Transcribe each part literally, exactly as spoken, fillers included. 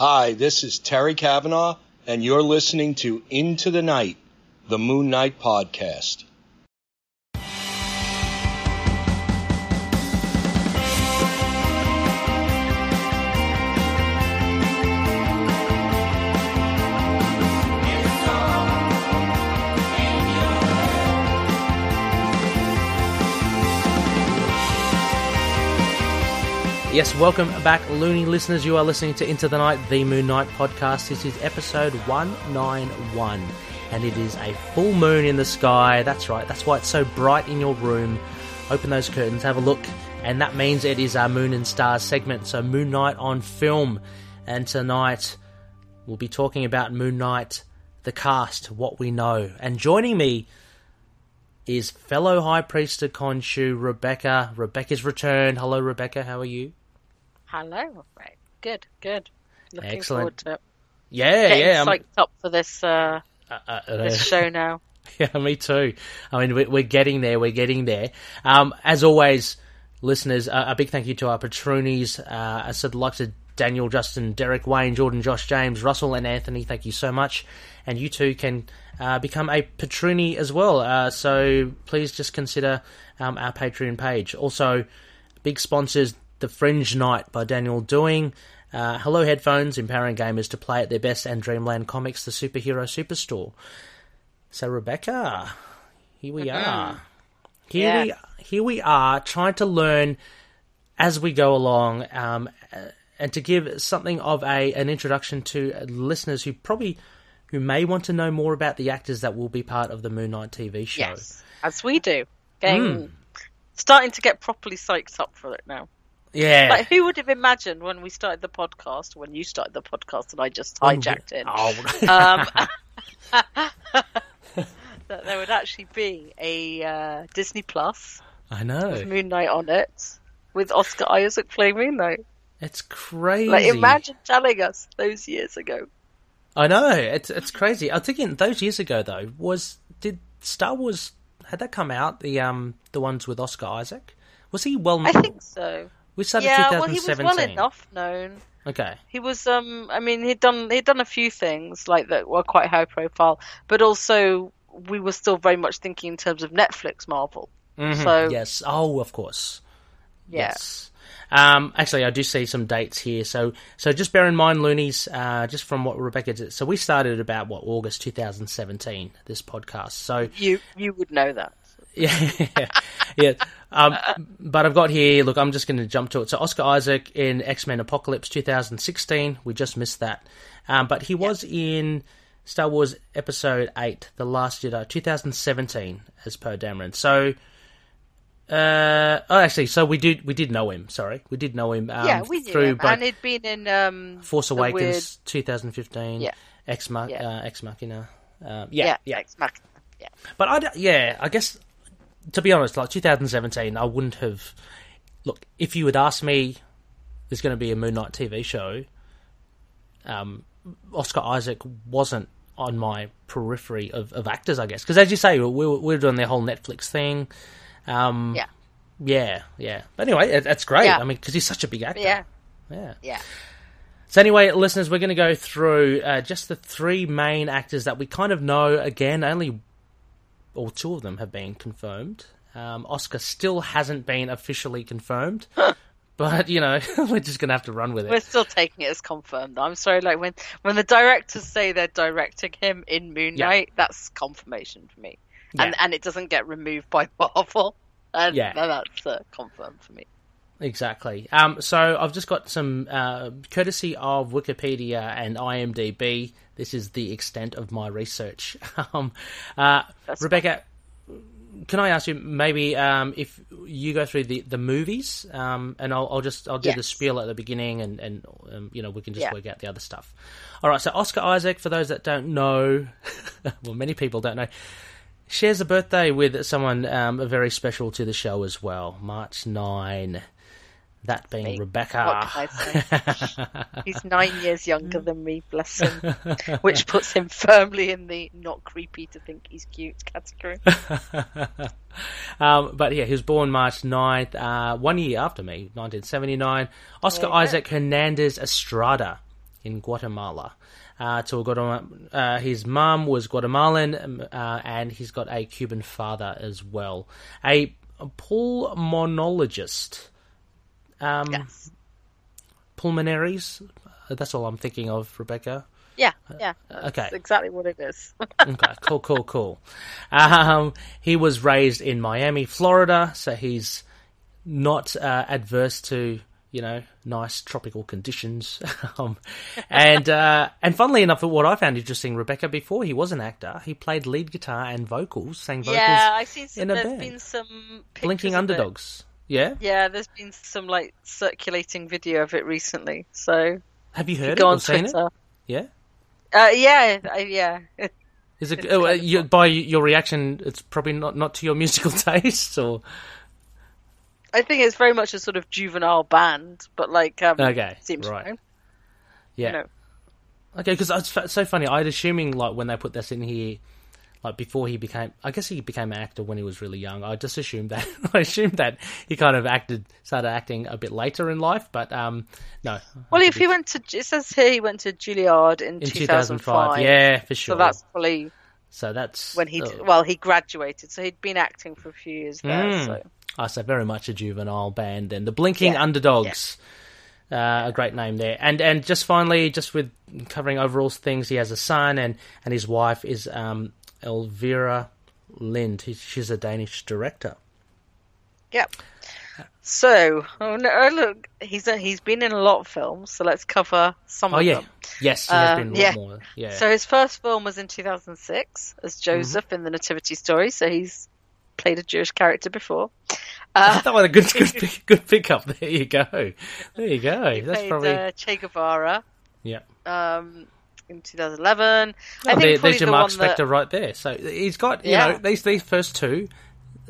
Hi, this is Terry Kavanaugh, and you're listening to Into the Night, the Moon Knight podcast. Yes, welcome back, loony listeners. You are listening to Into the Night, the Moon Knight podcast. This is episode one ninety-one, and it is a full moon in the sky. That's right, that's why it's so bright in your room. Open those curtains, have a look, and that means it is our Moon and Stars segment, so Moon Knight on film. And tonight, we'll be talking about Moon Knight, the cast, what we know. And joining me is fellow High Priest of Khonshu, Rebecca. Rebecca's returned. Hello, Rebecca, how are you? Hello, good, good. Looking Excellent. forward to it. Yeah, Getting yeah. I'm psyched up for this uh, uh, uh, uh, this show now. Yeah, me too. I mean, we're, we're getting there. We're getting there. Um, as always, listeners, uh, a big thank you to our patroonies. Uh, so the likes of Daniel, Justin, Derek, Wayne, Jordan, Josh, James, Russell, and Anthony. Thank you so much. And you too can uh, become a patroonie as well. Uh, so please just consider um, our Patreon page. Also, big sponsors. The Fringe Knight by Daniel Doing, uh, Hello Headphones, empowering gamers to play at their best, and Dreamland Comics, the superhero superstore. So, Rebecca, here we mm-hmm. are. Here yeah. we here we are, trying to learn as we go along, um, and to give something of a an introduction to listeners who probably who may want to know more about the actors that will be part of the Moon Knight T V show. Yes, as we do, Getting, mm. starting to get properly psyched up for it now. Yeah. Like, who would have imagined when we started the podcast, when you started the podcast and I just hijacked it, oh. um, that there would actually be a uh, Disney Plus I know. with Moon Knight on it, with Oscar Isaac playing Moon Knight. It's crazy. Like, imagine telling us those years ago. I know, it's it's crazy. I'm thinking those years ago, though, was, did Star Wars, had that come out, the um the ones with Oscar Isaac? Was he well known? I think so. We started yeah, twenty seventeen. Well, he was well enough known. Okay. He was, um, I mean, he'd done he'd done a few things like that were quite high profile, but also we were still very much thinking in terms of Netflix Marvel. Mm-hmm. So yes, oh, of course. Yeah. Yes. Um, actually, I do see some dates here, so so just bear in mind, loonies, uh, just from what Rebecca did. So we started about what August two thousand seventeen. This podcast, so you you would know that. Yeah, yeah. Um, but I've got here, look, I'm just going to jump to it. So Oscar Isaac in X-Men Apocalypse two thousand sixteen, we just missed that. Um, but he was yep. in Star Wars Episode eight, The Last Jedi, two thousand seventeen, as Poe Dameron. So, uh, oh, actually, so we did we did know him, sorry. We did know him. Um, yeah, we did through, him. And he'd been in um, Force Awakens weird... twenty fifteen, yeah. Ex Ma- yeah. uh, Ex Machina. Um, yeah, yeah, yeah, Ex Machina, yeah. But, I yeah, I guess... To be honest, like two thousand seventeen, I wouldn't have... Look, if you had asked me there's going to be a Moon Knight T V show, um, Oscar Isaac wasn't on my periphery of, of actors, I guess. Because as you say, we were, we were doing the whole Netflix thing. Um, yeah. Yeah, yeah. But anyway, it, that's great. Yeah. I mean, because he's such a big actor. Yeah. Yeah. Yeah. So anyway, listeners, we're going to go through uh, just the three main actors that we kind of know. Again, only... or two of them have been confirmed. Um, Oscar still hasn't been officially confirmed, but, you know, we're just going to have to run with it. We're still taking it as confirmed. I'm sorry, like, when, when the directors say they're directing him in Moon Knight, yeah. that's confirmation for me. Yeah. And and it doesn't get removed by Marvel. And yeah. that's uh, confirmed for me. Exactly. Um, so I've just got some uh, courtesy of Wikipedia and I M D B. This is the extent of my research. um, uh, Rebecca, can I ask you maybe um, if you go through the, the movies, um, and I'll, I'll just I'll do yes. the spiel at the beginning, and and um, you know we can just yeah. work out the other stuff. All right. So Oscar Isaac, for those that don't know, well, many people don't know, shares a birthday with someone um, very special to the show as well, March ninth. That being me. Rebecca. What can I say? He's nine years younger than me, bless him, which puts him firmly in the not creepy to think he's cute category. um, but yeah, he was born March ninth, uh, one year after me, nineteen seventy-nine. Oscar yeah. Isaac Hernandez Estrada in Guatemala. Uh, to Guatemala uh, his mum was Guatemalan, uh, and he's got a Cuban father as well. A, a pulmonologist. Um, yes. Pulmonaries? That's all I'm thinking of, Rebecca. Yeah, yeah. That's okay. Exactly what it is. Okay, cool, cool, cool. Um, he was raised in Miami, Florida, so he's not uh, adverse to, you know, nice tropical conditions. um, and uh, and funnily enough, what I found interesting, Rebecca, before he was an actor, he played lead guitar and vocals, sang vocals. Yeah, I've seen some, there's band. been some pictures Blinking of Underdogs. It. Yeah? Yeah, there's been some, like, circulating video of it recently, so... Have you heard you it or seen Twitter. it? Yeah? Uh, yeah, uh, yeah. Is it oh, uh, you, by your reaction? It's probably not, not to your musical taste, or I think it's very much a sort of juvenile band, but like um, okay, seems right, fine. yeah, you know. okay. Because it's so funny. I'd assuming like when they put this in here, like before he became, I guess he became an actor when he was really young. I just assumed that. I assumed that he kind of acted, started acting a bit later in life, but um, no. Well, if he went to, it says here he went to Juilliard in, in two thousand five. Yeah, for sure. So that's probably. So that's when he oh. well he graduated, so he'd been acting for a few years there. Mm. So. Oh, so very much a juvenile band, and the Blinking yeah. Underdogs, yeah. Uh, a great name there. And and just finally, just with covering overall things, he has a son, and, and his wife is um, Elvira Lind. She's a Danish director. Yep. So, oh no, look, he's a, he's been in a lot of films, so let's cover some oh, of yeah. them. Yes, he has um, been a lot yeah. more. Yeah. So his first film was in two thousand six as Joseph mm-hmm. in the Nativity Story. So he's played a Jewish character before. Uh, that was a good, good, good pickup. There you go. There you go. He That's played, probably uh, Che Guevara. Yeah. Um, in twenty eleven, oh, I think there, there's your the Mark Spector that... right there. So he's got you yeah. know these these first two.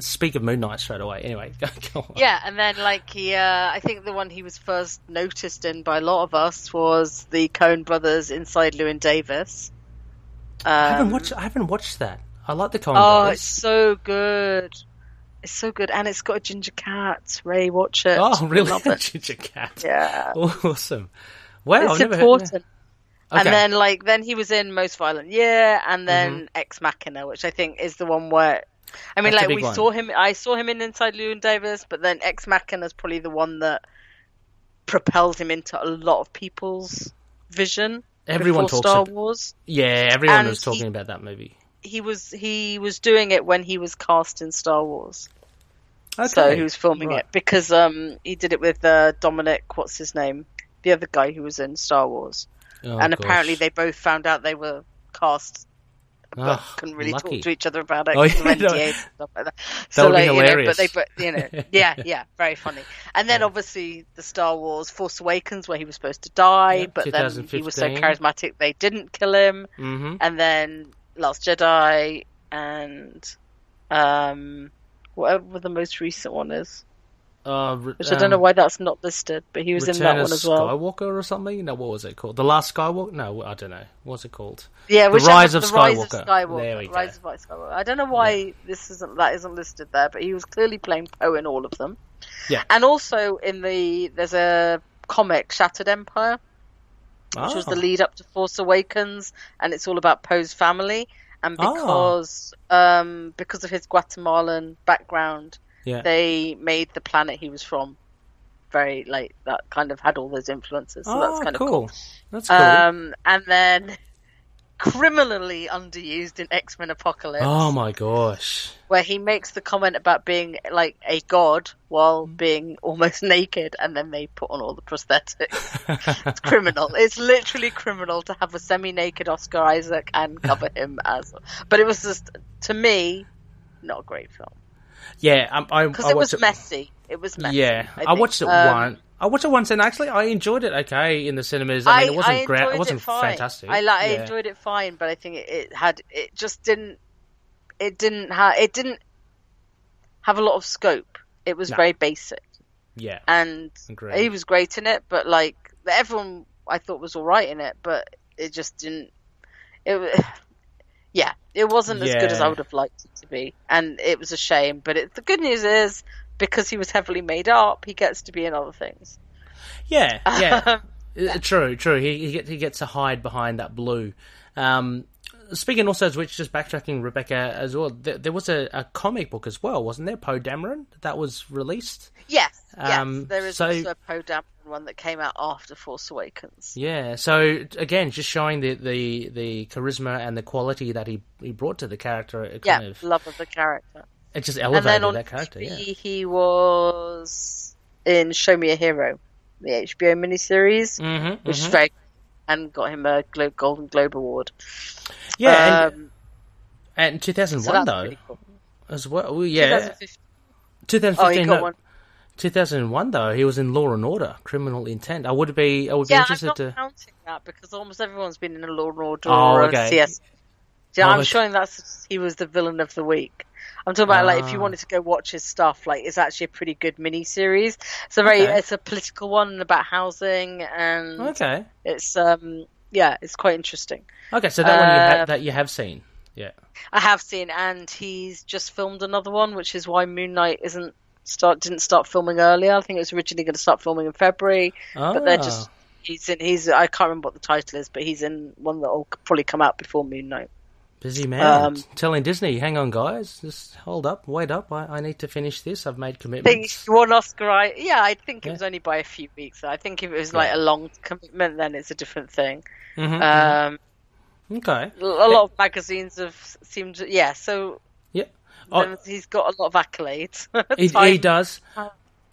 Speak of Moon Knight straight away. Anyway, go, go on. Yeah, and then like he, uh, I think the one he was first noticed in by a lot of us was the Coen Brothers' Inside Llewyn Davis. Um, I haven't watched. I haven't watched that. I like the Coen Brothers. Oh, it's so good. It's so good. And it's got a ginger cat. Ray, watch it. Oh, really? A ginger cat. Yeah. Awesome. Wow. It's important. Heard... Okay. And then, like, then he was in Most Violent Year and then mm-hmm. Ex Machina, which I think is the one where... I mean, That's like, we one. saw him... I saw him in Inside Llewyn Davis, but then Ex Machina is probably the one that propelled him into a lot of people's vision. Everyone talks Star about... Wars. Yeah, everyone and was talking he... about that movie. He was he was doing it when he was cast in Star Wars. Okay. So he was filming right. it because um, he did it with uh, Dominic, what's his name? The other guy who was in Star Wars. Oh, and gosh. apparently they both found out they were cast but oh, couldn't really lucky. talk to each other about it. Oh, yeah, no. and stuff like that. So, that would like, be hilarious. You know, but they, you know, yeah, yeah, very funny. And then yeah. obviously the Star Wars Force Awakens where he was supposed to die, yeah, but then he was so charismatic they didn't kill him. Mm-hmm. And then... Last Jedi and um, whatever the most recent one is, uh, re- which I don't um, know why that's not listed, but he was Return in that one as well. Skywalker or something? No, what was it called? The Last Skywalker? No, I don't know. What's it called? Yeah, the Rise of the Skywalker. Rise of Skywalker. There we Rise go. Of Skywalker. I don't know why yeah. this isn't that isn't listed there, but he was clearly playing Poe in all of them. Yeah, and also in the there's a comic Shattered Empire. Which oh. was the lead up to Force Awakens, and it's all about Poe's family. And because oh. um, because of his Guatemalan background, yeah. they made the planet he was from very like that kind of had all those influences. So oh, that's kind cool. of cool. That's cool. Um, and then criminally underused in X-Men Apocalypse. Oh my gosh! Where he makes the comment about being like a god while being almost naked, and then they put on all the prosthetics. It's criminal. It's literally criminal to have a semi-naked Oscar Isaac and cover him as. But it was just, to me, not a great film. Yeah, because it was it... messy. It was messy. Yeah, I, I watched it um, once. I watched it once, and actually, I enjoyed it. Okay, in the cinemas, I, I mean, it wasn't great. It wasn't it fantastic. I, like, yeah. I enjoyed it fine, but I think it, it had it just didn't. It didn't have it didn't have a lot of scope. It was no. very basic. Yeah, and Agreed. he was great in it, but like everyone, I thought was all right in it, but it just didn't. It yeah, it wasn't yeah. as good as I would have liked it to be, and it was a shame. But it, the good news is. Because he was heavily made up, he gets to be in other things. Yeah, yeah. Yeah. True, true. He he gets to hide behind that blue. Um, speaking also, as which, just backtracking, Rebecca, as well, th- there was a, a comic book as well, wasn't there? Poe Dameron, that was released? Yes, um, yes. There is so, also a Poe Dameron one that came out after Force Awakens. Yeah, so again, just showing the, the, the charisma and the quality that he, he brought to the character. Kind yeah, of, love of the character. It just elevated that character, T V, yeah. He was in Show Me a Hero, the H B O miniseries, mm-hmm, which mm-hmm. is very, and got him a Glo- Golden Globe Award. Yeah, um, and, and two thousand one so though, really cool. as well. well yeah, twenty fifteen. twenty fifteen. Oh, no, two thousand one though, he was in Law and Order, Criminal Intent. I would be, I would yeah, be interested I'm not to counting that because almost everyone's been in a Law and Order oh, or okay. C S. Yeah, oh, I'm okay. showing that he was the villain of the week. I'm talking about, ah. like, if you wanted to go watch his stuff, like, it's actually a pretty good miniseries. It's a very, okay. it's a political one about housing, and okay. it's, um, yeah, it's quite interesting. Okay, so that uh, one you ha- that you have seen, yeah. I have seen, and he's just filmed another one, which is why Moon Knight isn't start didn't start filming earlier. I think it was originally going to start filming in February, oh. but they're just he's in he's I can't remember what the title is, but he's in one that will probably come out before Moon Knight. Busy man, um, telling Disney, hang on guys, just hold up, wait up, I, I need to finish this, I've made commitments. Think one Oscar, I, yeah, I think yeah. it was only by a few weeks. I think if it was yeah. like a long commitment, then it's a different thing. Mm-hmm, um, okay. A lot of magazines have seemed to, yeah, so yeah. Oh, he's got a lot of accolades. he, time, he does. Uh,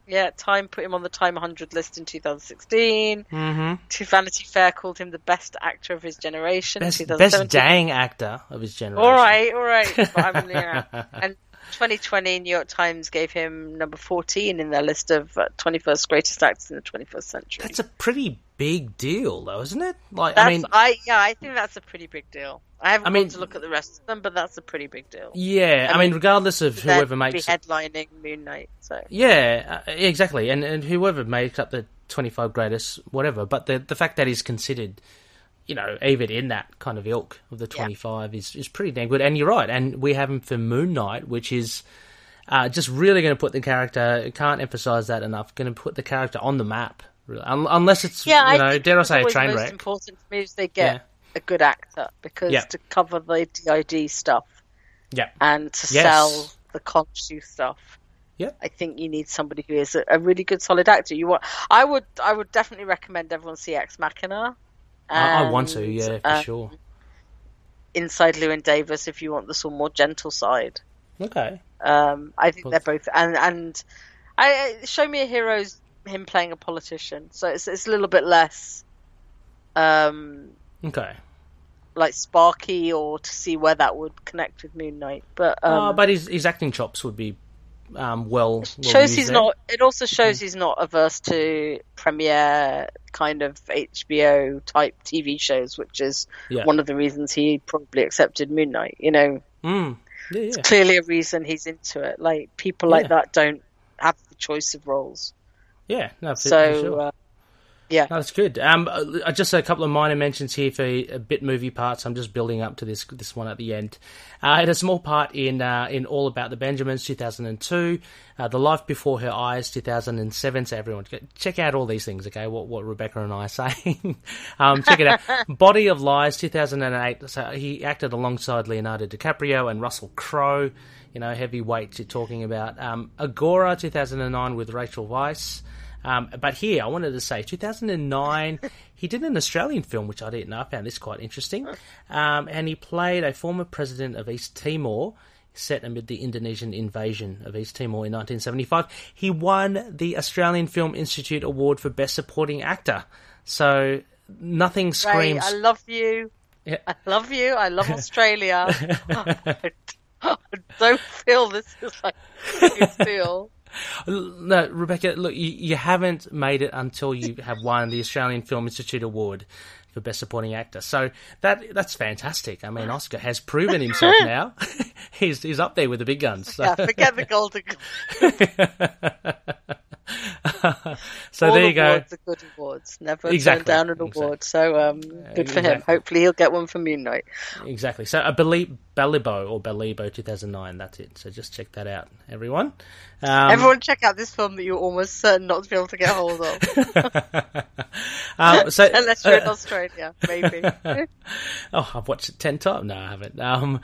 yeah, Time put him on the Time one hundred list in two thousand sixteen. Mm-hmm. Vanity Fair called him the best actor of his generation. Best, best dang actor of his generation. All right, all right. But I'm, yeah. And twenty twenty, New York Times gave him number fourteen in their list of uh, twenty-first greatest actors in the twenty-first century. That's a pretty big deal, though, isn't it? Like, that's, I mean, I yeah, I think that's a pretty big deal. I haven't I mean, got to look at the rest of them, but that's a pretty big deal. Yeah, I, I mean, mean, regardless of whoever makes be headlining Moon Knight. So yeah, exactly, and and whoever makes up the twenty-five greatest, whatever. But the the fact that he's considered, you know, even in that kind of ilk of the twenty-five yeah. is, is pretty dang good. And you're right. And we have him for Moon Knight, which is uh, just really going to put the character, can't emphasize that enough, going to put the character on the map. Really. Un- unless it's, yeah, you know, I dare I say a train wreck. Most important for me is they get yeah. a good actor because yeah. to cover the D I D stuff yeah. and to yes. sell the Khonshu stuff. Yeah, I think you need somebody who is a, a really good, solid actor. You want? I would, I would definitely recommend everyone see Ex Machina. And, I want to, yeah, for um, sure. Inside Llewyn Davis, if you want the sort of more gentle side. Okay. Um, I think they're both, and and I Show Me a Hero's him playing a politician, so it's it's a little bit less. Um, okay. Like sparky, or to see where that would connect with Moon Knight, but um, oh, but his his acting chops would be um well. well shows he's there. not. It also shows mm-hmm. he's not averse to premiere kind of H B O type T V shows, which is yeah. one of the reasons he probably accepted Moon Knight. You know, mm. yeah, yeah. it's clearly a reason he's into it. Like people yeah. like that don't have the choice of roles. Yeah, no, for, so for sure. uh, yeah, no, that's good. Um, just a couple of minor mentions here for a bit movie parts. I'm just building up to this this one at the end. Uh, I had a small part in uh, in All About the Benjamins, two thousand two. Uh, the Life Before Her Eyes, two thousand seven. So everyone, check out all these things, okay? What what Rebecca and I are saying. um, check it out. Body of Lies, two thousand eight. So he acted alongside Leonardo DiCaprio and Russell Crowe. You know, heavyweights you're talking about. Um, Agora, two thousand nine with Rachel Weisz. Um, but here, I wanted to say, two thousand nine, he did an Australian film, which I didn't know. I found this quite interesting. Um, and he played a former president of East Timor, set amid the Indonesian invasion of East Timor in nineteen seventy-five. He won the Australian Film Institute Award for Best Supporting Actor. So nothing screams... Ray, I love you. Yeah. I love you. I love Australia. I don't feel this is like you feel. No, Rebecca, look, you, you haven't made it until you have won the Australian Film Institute Award for Best Supporting Actor. So that that's fantastic. I mean, Oscar has proven himself now. he's he's up there with the big guns. So. Yeah, forget the golden. So all there you go. The good awards, never exactly. turned down an exactly. award. So um, good for exactly. him. Hopefully he'll get one for Moon Knight. Exactly. So I believe Balibo or Balibo two thousand nine. That's it. So just check that out, everyone. Um, everyone, check out this film that you're almost certain not to be able to get hold of. um, so unless you're in uh, Australia, maybe. Oh, I've watched it ten times. No, I haven't. Um,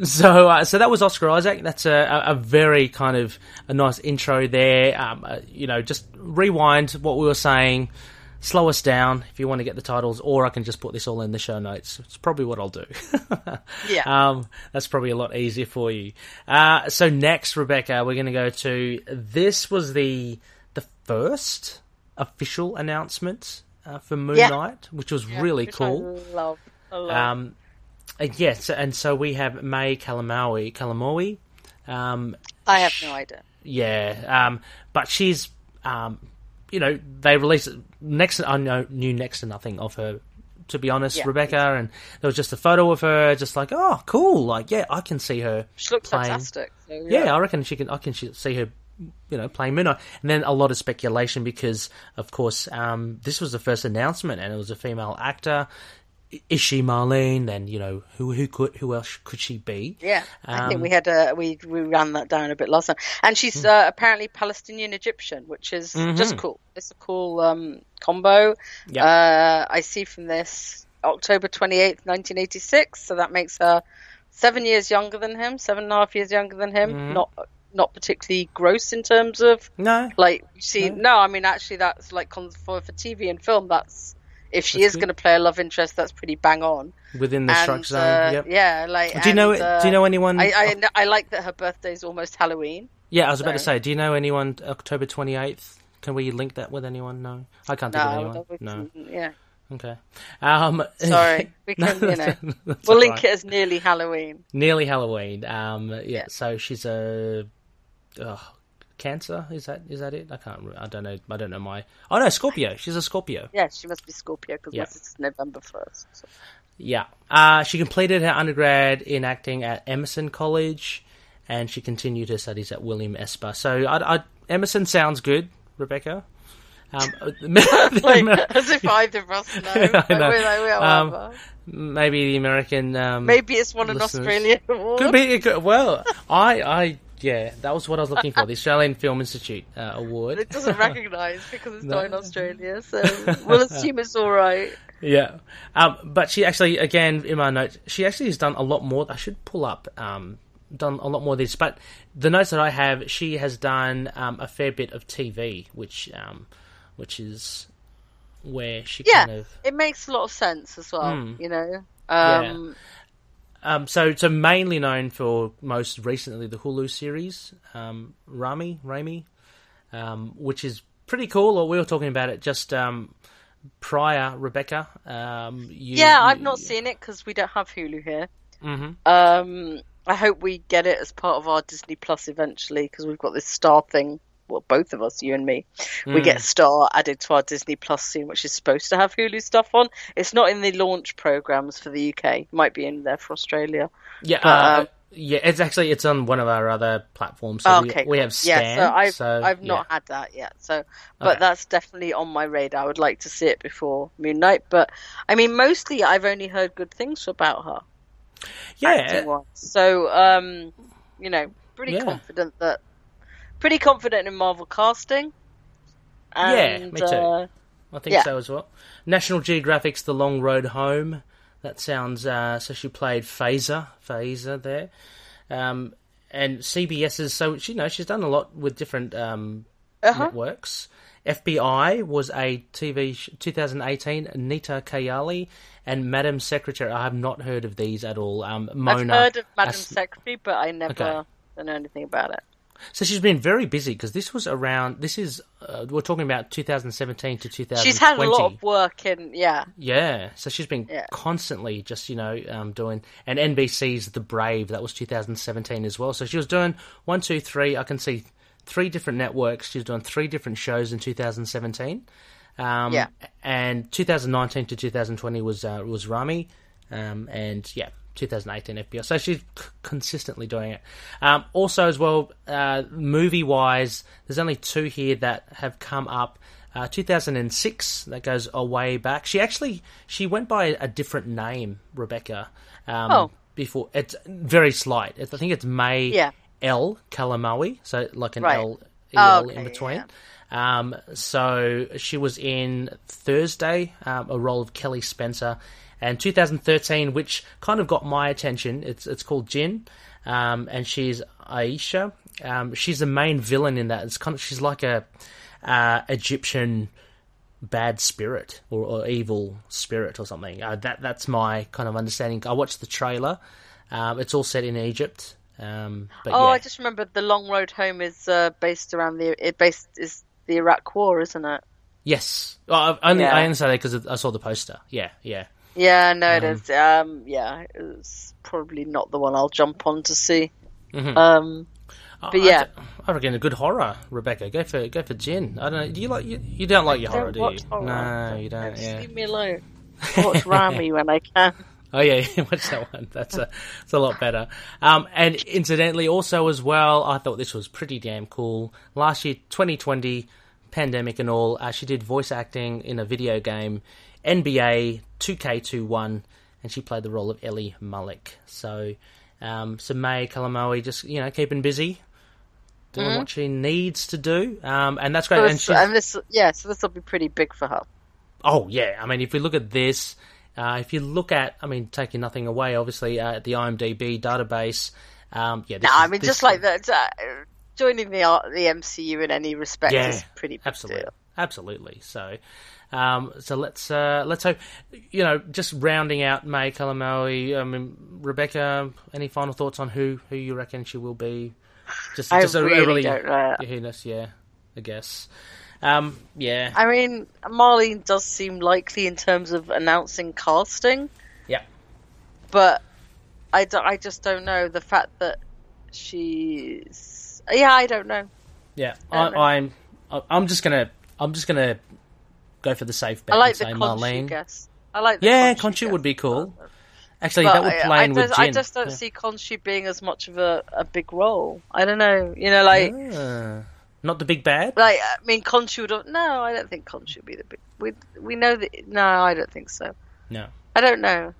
So, uh, so that was Oscar Isaac. That's a, a very kind of a nice intro there. Um, uh, you know, just rewind what we were saying, slow us down if you want to get the titles, or I can just put this all in the show notes. It's probably what I'll do. Yeah. Um, that's probably a lot easier for you. Uh, so next, Rebecca, we're going to go to, this was the, the first official announcement uh, for Moon yeah. Knight, which was yeah, really which cool. I love, I love. Um, Yes, and so we have May Calamawy. Calamawy. Um, I have no idea. Yeah, um, but she's, um, you know, they released next. I know, knew next to nothing of her, to be honest, yeah, Rebecca. Exactly. And there was just a photo of her, just like, oh, cool. Like, yeah, I can see her. She looks playing. Fantastic. So, yeah. yeah, I reckon she can. I can see her, you know, playing Moon Knight. And then a lot of speculation because, of course, um, this was the first announcement, and it was a female actor. Is she Marlene? Then you know who who could who else could she be? Yeah, um, I think we had a we we ran that down a bit last time, and she's uh, apparently Palestinian Egyptian, which is mm-hmm. just cool. It's a cool um, combo. Yep. Uh, I see from this October twenty eighth, nineteen eighty six. So that makes her seven years younger than him, seven and a half years younger than him. Mm-hmm. Not not particularly gross in terms of no, like you see, no. no. I mean, actually, that's like for for T V and film. That's If she that's is going to play a love interest, that's pretty bang on within the structure. Uh, yep. Yeah, like do you and, know? Uh, do you know anyone? I, I I like that her birthday's almost Halloween. Yeah, I was so. about to say. Do you know anyone? October twenty eighth. Can we link that with anyone? No, I can't think no, of anyone. We, no. Yeah. Okay. Um, Sorry, we can. No, you know, we'll link right. it as nearly Halloween. Nearly Halloween. Um. Yeah. yeah. So she's a. Oh, Cancer, is that is that it? I can't. I don't know. I don't know my. Oh no, Scorpio. She's a Scorpio. Yeah, she must be Scorpio because yeah. it's November first. So. Yeah, uh, she completed her undergrad in acting at Emerson College, and she continued her studies at William Esper. So I, I, Emerson sounds good, Rebecca. Um, like, as if either of us know. Yeah, I know. I will, I will, um, maybe the American. Um, maybe it's won an Australian award. Could be. Could, well, I. I Yeah, that was what I was looking for, the Australian Film Institute uh, award. It doesn't recognise because it's no. not in Australia, so we'll assume it's all right. Yeah, um, but she actually, again, in my notes, she actually has done a lot more. I should pull up, um, done a lot more of this, but the notes that I have, she has done um, a fair bit of T V, which um, which is where she yeah, kind of... Yeah, it makes a lot of sense as well, mm. you know? Um, yeah. Um, so, so mainly known for most recently the Hulu series, um, Rami, Rami, um, which is pretty cool. Or we were talking about it just um, prior, Rebecca. Um, you, yeah, I've not you, seen it because we don't have Hulu here. Mm-hmm. Um, I hope we get it as part of our Disney Plus eventually because we've got this Star thing. Well, both of us, you and me, mm. we get Star added to our Disney Plus soon, which is supposed to have Hulu stuff on. It's not in the launch programs for the U K. It might be in there for Australia. Yeah, but, uh, um, yeah. It's actually it's on one of our other platforms. So okay, we, cool. we have Stan. Yeah, so I've, so, I've not yeah. had that yet. So, but okay. that's definitely on my radar. I would like to see it before Moon Knight. But I mean, mostly I've only heard good things about her. Yeah. So, um, you know, pretty yeah. confident that. Pretty confident in Marvel casting. And, yeah, me too. Uh, I think yeah. so as well. National Geographic's The Long Road Home. That sounds... Uh, so she played Phaser, Phaser there. Um, and C B S's... So, you know, she's done a lot with different um, uh-huh. networks. F B I was a T V... Sh- twenty eighteen, Nita Kayali and Madam Secretary. I have not heard of these at all. Um, Mona, I've heard of Madam As- Secretary, but I never okay. don't know anything about it. So she's been very busy because this was around. This is uh, we're talking about two thousand seventeen to two thousand twenty. She's had a lot of work in, yeah, yeah. So she's been yeah. constantly just you know um, doing and N B C's The Brave that was two thousand seventeen as well. So she was doing one, two, three. I can see three different networks. She's doing three different shows in two thousand seventeen. Um, yeah, and twenty nineteen to twenty twenty was uh, was Rami, um, and yeah. twenty eighteen F B I. So she's c- consistently doing it. Um, also, as well, uh, movie-wise, there's only two here that have come up. Uh, two thousand six, that goes a way back. She actually she went by a different name, Rebecca. Um, oh. Before it's very slight. It's, I think it's May yeah. L Calamawy, so like an right. L, oh, okay, in between. Yeah. Um, so she was in Thursday, um, a role of Kelly Spencer, and two thousand thirteen, which kind of got my attention. It's it's called Jin, um, and she's Aisha. Um, she's the main villain in that. It's kind of she's like a uh, Egyptian bad spirit or, or evil spirit or something. Uh, that that's my kind of understanding. I watched the trailer. Um, it's all set in Egypt. Um, but oh, yeah. I just remember The Long Road Home is uh, based around the it based is. the Iraq War, isn't it? Yes. Well, I've only, yeah. I only say that because I saw the poster. Yeah, yeah. Yeah, no, um, it is. Um, yeah, it's probably not the one I'll jump on to see. Mm-hmm. Um, but I, yeah, I, I reckon a good horror, Rebecca. Go for go for Jen. I don't know. Do you like you? You don't like I your don't horror, do you? Horror. No, you don't. Just yeah. leave me alone. I watch Rami when I can. Oh yeah, watch that one. That's a it's a lot better. Um, and incidentally, also as well, I thought this was pretty damn cool. Last year, twenty twenty, pandemic and all, uh, she did voice acting in a video game, N B A two K twenty-one, and she played the role of Ellie Mullick. So, um, so May Calamawy, just you know, keeping busy, doing mm-hmm. what she needs to do, um, and that's great. So and she's... and this, yeah, so this will be pretty big for her. Oh yeah, I mean, if we look at this. Uh, if you look at, I mean, taking nothing away, obviously, uh, the I M D B database. Um, yeah, this no, is, I mean, this just like that, uh, joining the the M C U in any respect yeah, is pretty big absolutely, deal. absolutely. So, um, so let's uh, let's hope. You know, just rounding out May Calamawy. I mean, Rebecca, any final thoughts on who, who you reckon she will be? Just, I just really, a, a really don't know. Who-ness, yeah, I guess. Um, yeah. I mean, Marlene does seem likely in terms of announcing casting. Yeah. But I, do, I just don't know. The fact that she's... Yeah, I don't know. Yeah, I don't I, know. I'm I'm just going to I'm just gonna go for the safe bet I like and say the Marlene. Khonshu guess. I like the yeah, Khonshu would be cool. Actually, but that would play I, in I with just, I just don't yeah. see Khonshu being as much of a, a big role. I don't know. You know, like... Yeah. Not the big bad? Like, I mean, Khonshu would... No, I don't think Khonshu would be the big... We, we know that... No, I don't think so. No. I don't know.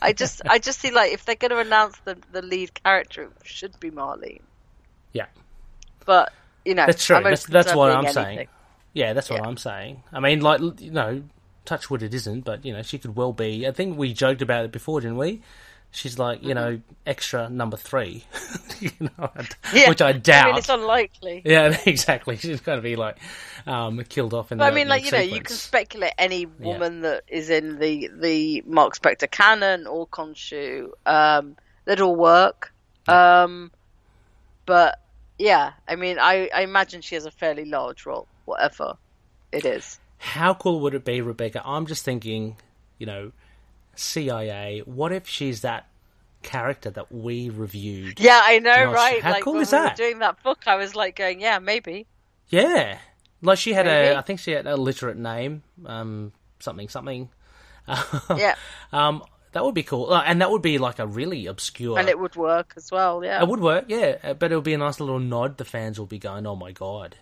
I just I just see, like, if they're going to announce the, the lead character, it should be Marlene. Yeah. But, you know... That's true. That's, that's what I'm anything. saying. Yeah, that's what yeah. I'm saying. I mean, like, you know, touch wood it isn't, but, you know, she could well be... I think we joked about it before, didn't we? She's like, you know, mm-hmm. extra number three, you know, yeah. which I doubt. I mean, it's unlikely. Yeah, exactly. She's going to be like um, killed off in but the. I mean, like you sequence. know, you can speculate any woman yeah. that is in the the Mark Spector canon or Khonshu, um, that all work. Yeah. Um, but yeah, I mean, I, I imagine she has a fairly large role, whatever it is. How cool would it be, Rebecca? I'm just thinking, you know. C I A. What if she's that character that we reviewed? Yeah, I know, Gosh, right? How like, cool when is we that? Were doing that book, I was like, going, yeah, maybe. Yeah, like she had maybe. a. I think she had a literate name, um, something, something. Yeah. um, that would be cool, and that would be like a really obscure. And it would work as well. Yeah, it would work. Yeah, but it would be a nice little nod. The fans will be going, "Oh my god,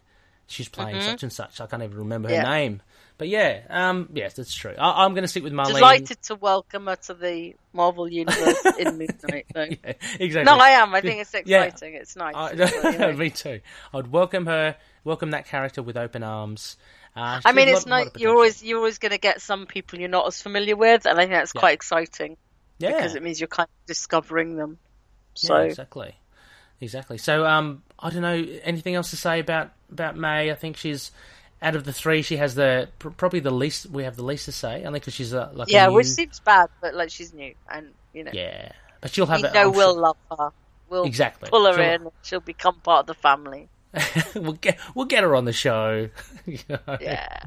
she's playing mm-hmm. such and such." I can't even remember yeah. her name. But yeah, um, yes, that's true. I- I'm going to stick with Marlene. Delighted to welcome her to the Marvel Universe in Moon Knight, though. Yeah, exactly. No, I am. I think it's exciting. Yeah. It's nice. I- well, me too. I'd welcome her, welcome that character with open arms. Uh, I mean, it's lot, not. Lot you're always you're always going to get some people you're not as familiar with, and I think that's yeah. quite exciting. Yeah, because it means you're kind of discovering them. So yeah, exactly, exactly. So um, I don't know anything else to say about about May. I think she's. Out of the three, she has the probably the least. We have the least to say, only because she's a, like yeah, a new... which seems bad, but like she's new, and you know, yeah, but she'll have. We know we'll sure. love her. We'll exactly pull her she'll... in. She'll become part of the family. we'll get we'll get her on the show. You know? Yeah.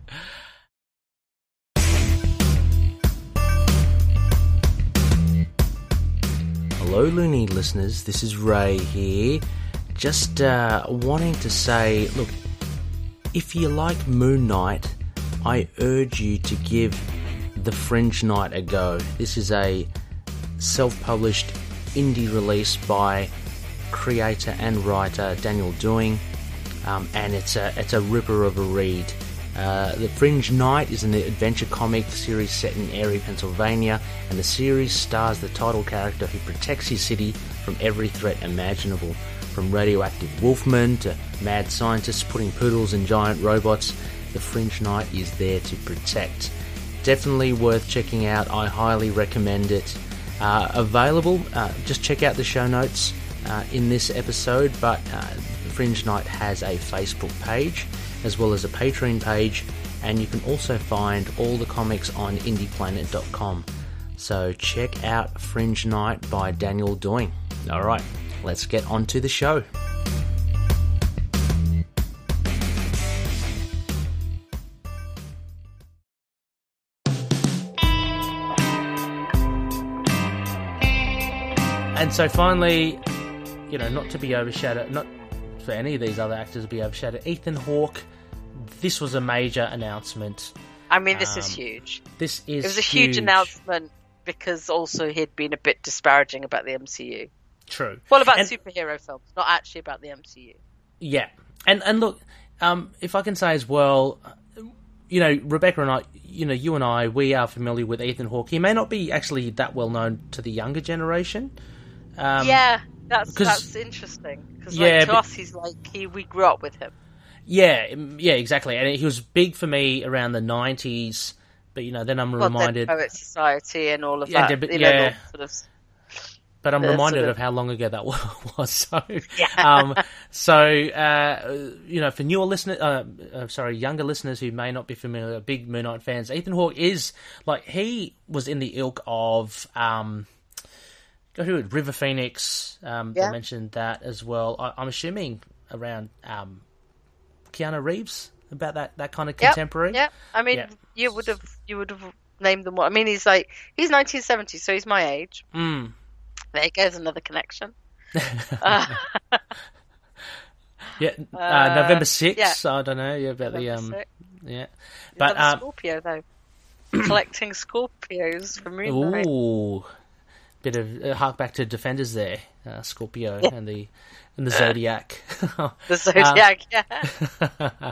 Hello, Looney listeners. This is Ray here. Just uh, wanting to say, look. If you like Moon Knight, I urge you to give The Fringe Knight a go. This is a self-published indie release by creator and writer Daniel Doing, um, and it's a it's a ripper of a read. Uh, the Fringe Knight is an adventure comic series set in Erie, Pennsylvania, and the series stars the title character who protects his city from every threat imaginable, from radioactive wolfmen to mad scientists putting poodles in giant robots. The Fringe Knight is there to protect. Definitely worth checking out. I highly recommend it. Uh, available, uh, just check out the show notes uh, in this episode, but uh, The Fringe Knight has a Facebook page as well as a Patreon page, and you can also find all the comics on indie planet dot com. So check out Fringe Knight by Daniel Doing. Alright, let's get on to the show. And so finally, you know, not to be overshadowed, not for any of these other actors to be overshadowed, Ethan Hawke, this was a major announcement. I mean, this um, is huge. This is It was a huge. huge announcement because also he'd been a bit disparaging about the M C U. True. Well, about and, superhero films, not actually about the M C U. Yeah. And and look, um, if I can say as well, you know, Rebecca and I, you know, you and I, we are familiar with Ethan Hawke. He may not be actually that well known to the younger generation. Um, yeah, that's that's interesting because like, yeah, to but, us, he's like he we grew up with him. Yeah, yeah, exactly. And he was big for me around the nineties, but you know, then I'm well, reminded then Poet Society and all of yeah, that. But, you yeah, know, sort of, but I'm reminded sort of... of how long ago that was. So, yeah. um, so uh, you know, for newer listeners, uh, uh, sorry, younger listeners who may not be familiar, big Moon Knight fans, Ethan Hawke is like he was in the ilk of. Um, Go to it, River Phoenix. Um, yeah. They mentioned that as well. I, I'm assuming around um, Keanu Reeves, about that, that kind of contemporary. Yeah, yep. I mean, yep. you would have you would have named them. What I mean, he's like he's nineteen seventy, so he's my age. Mm. There goes another connection. uh, yeah, uh, uh, November sixth. Yeah. I don't know. Yeah, about November the um, yeah, but um, Scorpio though, collecting Scorpios from Moon Knight. Ooh. Bit of uh, hark back to Defenders there, uh, Scorpio yeah. and the and the Zodiac. the Zodiac, uh, yeah.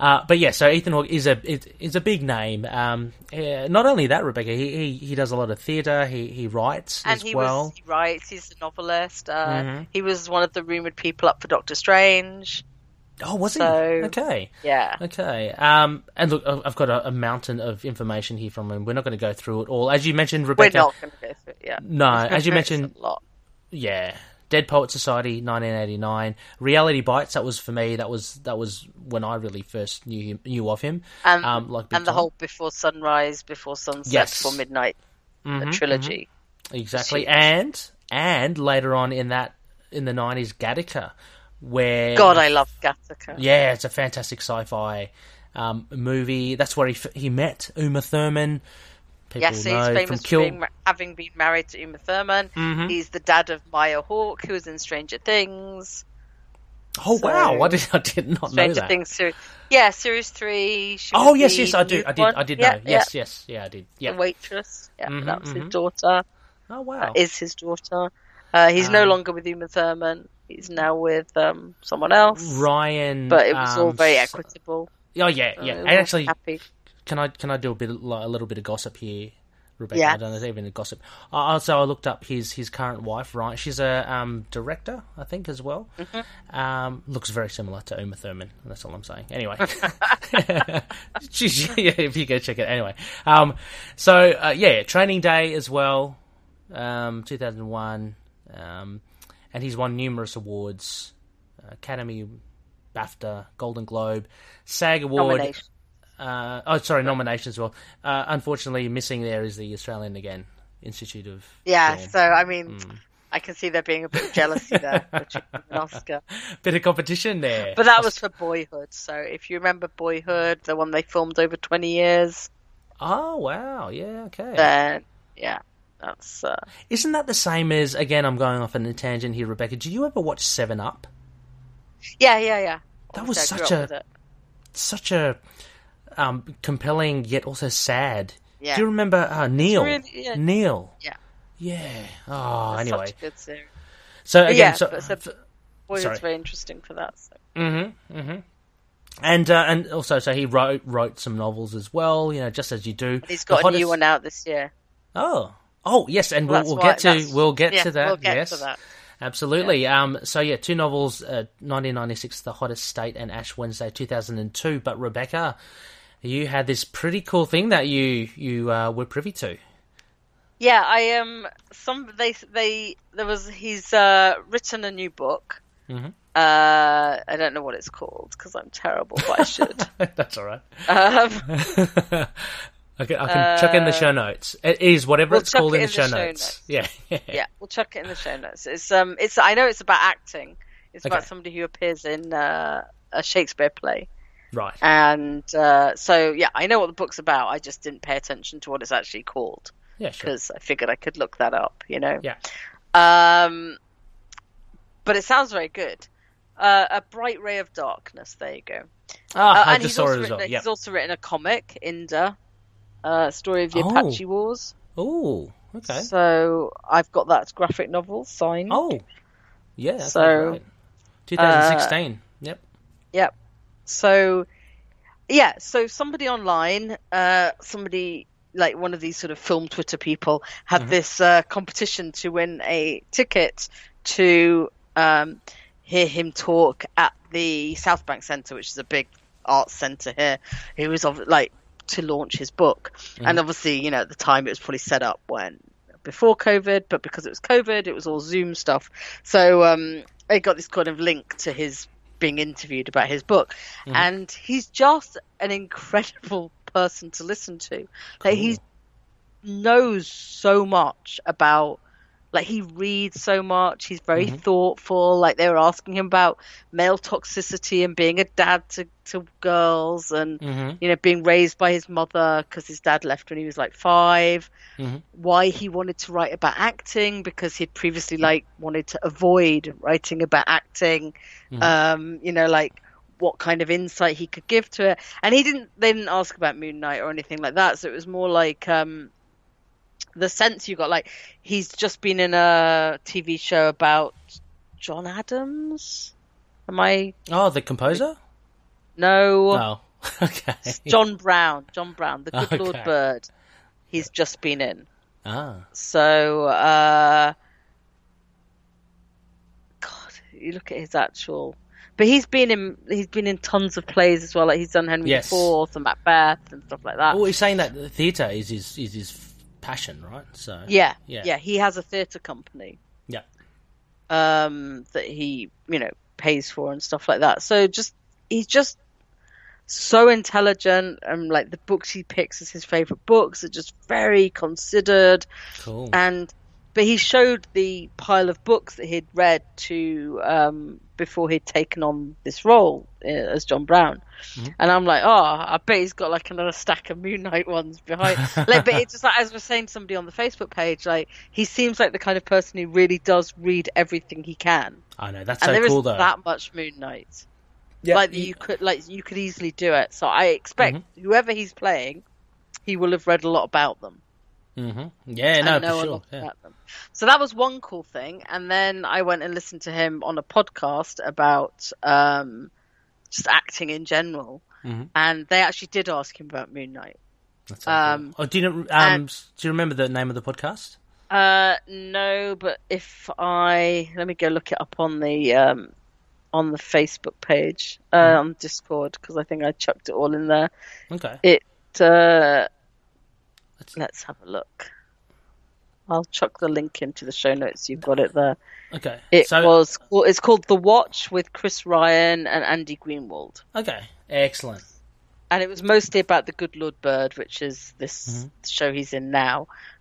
uh, but yeah, so Ethan Hawke is a is a big name. Um, uh, not only that, Rebecca, he he, he does a lot of theatre. He he writes and as he well. Was, he writes. He's a novelist. Uh, mm-hmm. He was one of the rumored people up for Doctor Strange. Oh, was so, he? Okay. Yeah. Okay. Um, and look, I've got a, a mountain of information here from him. We're not going to go through it all. As you mentioned, Rebecca... We're not going to go through it, yeah. No, as you mentioned... A lot. Yeah. Dead Poets Society, nineteen eighty-nine. Reality Bites, that was for me, that was that was when I really first knew him, knew of him. Um, um, like and the time. Whole Before Sunrise, Before Sunset, yes. Before Midnight mm-hmm, trilogy. Mm-hmm. Exactly. And and later on in that in the nineties, Gattaca. Where God, I love Gattaca. Yeah, it's a fantastic sci-fi um, movie. That's where he f- he met Uma Thurman. People yes, so he's famous for Kill- being, having been married to Uma Thurman. Mm-hmm. He's the dad of Maya Hawke, who was in Stranger Things. Oh so, wow! I did I did not Stranger know that. Things series, yeah, series three. She oh yes, yes, I do, I did, one. I did yeah, know. Yeah. Yes, yes, yeah, I did. Yeah, the waitress. Yeah, mm-hmm, that was mm-hmm. his daughter. Oh wow, that is his daughter. Uh, he's um, no longer with Uma Thurman. He's now with um, someone else, Ryan. But it was um, all very equitable. Oh yeah, yeah. So and actually, happy. can I can I do a bit like, a little bit of gossip here, Rebecca? Yeah. I don't know if there's even a gossip. Also, I looked up his his current wife. Right, she's a um, director, I think, as well. Mm-hmm. Um, looks very similar to Uma Thurman. That's all I'm saying. Anyway, she's, yeah, if you go check it. Anyway, um, so uh, yeah, Training Day as well, um, two thousand one. Um, And he's won numerous awards, Academy, BAFTA, Golden Globe, SAG Award. Uh, oh, sorry, nominations as well. Uh, unfortunately, missing there is the Australian again, Institute of... Yeah, Film. So, I mean, mm. I can see there being a bit of jealousy there, which is an Oscar. Bit of competition there. But that was for Boyhood. So if you remember Boyhood, the one they filmed over twenty years. Oh, wow. Yeah, okay. Then, yeah. That's, uh... Isn't that the same as, again, I'm going off on a tangent here, Rebecca, do you ever watch Seven Up? Yeah, yeah, yeah. That Obviously was such a such a um, compelling yet also sad. Yeah. Do you remember uh, Neil? Really, yeah. Neil. Yeah. Yeah. Oh, There's anyway. Such a good series. So again, yeah, so, so Boyhood's very interesting for that. So. Mm-hmm. Mm-hmm. And uh, and also, so he wrote wrote some novels as well. You know, just as you do. And he's got the a hottest... new one out this year. Oh, oh yes, and well, we'll, we'll get to we'll get yeah, to that. We'll get yes. to that. Absolutely. Yeah. Um, so, yeah, two novels, uh, nineteen ninety-six, The Hottest State, and Ash Wednesday, two thousand two. But, Rebecca, you had this pretty cool thing that you you uh, were privy to. Yeah, I um, some they they there was he's uh, written a new book. Mm-hmm. Uh, I don't know what it's called because I'm terrible, but I should. That's all right. Um, I can, I can uh, chuck in the show notes. It is whatever we'll it's called it in, in the show, show notes. notes. Yeah, yeah, we'll chuck it in the show notes. It's um, it's I know it's about acting. It's okay. About somebody who appears in uh, a Shakespeare play, right? And uh, so yeah, I know what the book's about. I just didn't pay attention to what it's actually called. Yeah, sure. Because I figured I could look that up. You know. Yeah. Um, but it sounds very good. Uh, a Bright Ray of Darkness. There you go. Ah, uh, I and just he's saw also it as well. Yep. He's also written a comic, Inda. Uh, story of the oh. Apache Wars. Oh, okay. So I've got that graphic novel signed. Oh, yeah. That's so right. twenty sixteen. Uh, yep. Yep. So, yeah. So somebody online, uh, somebody like one of these sort of film Twitter people, had mm-hmm. this uh, competition to win a ticket to um, hear him talk at the South Bank Centre, which is a big arts centre here. He was of like. to launch his book, mm. and obviously, you know, at the time it was probably set up when before COVID, but because it was COVID, it was all Zoom stuff. So um, it got this kind of link to his being interviewed about his book, mm. and he's just an incredible person to listen to. Cool. Like he knows so much about. Like he reads so much. He's very mm-hmm. thoughtful. Like they were asking him about male toxicity and being a dad to, to girls, and mm-hmm. you know, being raised by his mother because his dad left when he was like five. Mm-hmm. Why he wanted to write about acting because he'd previously like wanted to avoid writing about acting. Mm-hmm. Um, you know, like what kind of insight he could give to it. And he didn't. They didn't ask about Moon Knight or anything like that. So it was more like. Um, The sense you got, like he's just been in a T V show about John Adams. Am I? Oh, the composer? No. No. Oh, okay. It's John Brown. John Brown. The Good okay. Lord Bird. He's just been in. Ah. So, uh, God, you look at his actual. But he's been in he's been in tons of plays as well. Like he's done Henry yes. the Fourth and Macbeth and stuff like that. Well, he's saying that the theatre is his is his. passion, right? So yeah, yeah, yeah. He has a theatre company, yeah, um, that he you know pays for and stuff like that. So just he's just so intelligent, and like the books he picks as his favourite books are just very considered. Cool. And but he showed the pile of books that he'd read to um before he'd taken on this role as John Brown. Mm-hmm. And I'm like, oh, I bet he's got like another stack of Moon Knight ones behind. Like, but it's just like, as we're saying to somebody on the Facebook page, like he seems like the kind of person who really does read everything he can. I know, that's and so there cool isn't though. That much Moon Knight, yeah, like you could like you could easily do it. So I expect mm-hmm. whoever he's playing, he will have read a lot about them. Mm-hmm. Yeah, no, for sure. Yeah. So that was one cool thing, and then I went and listened to him on a podcast about um, just acting in general, mm-hmm. and they actually did ask him about Moon Knight. That's um, cool. Oh, do you know, um, and, do you remember the name of the podcast? Uh, no, but if I let me go look it up on the um, on the Facebook page uh, mm-hmm. on Discord because I think I chucked it all in there. Okay. It. Uh, Let's... Let's have a look. I'll chuck the link into the show notes. You've got it there. Okay. It so... was. It's called The Watch with Chris Ryan and Andy Greenwald. Okay. Excellent. And it was mostly about The Good Lord Bird, which is this mm-hmm. show he's in now.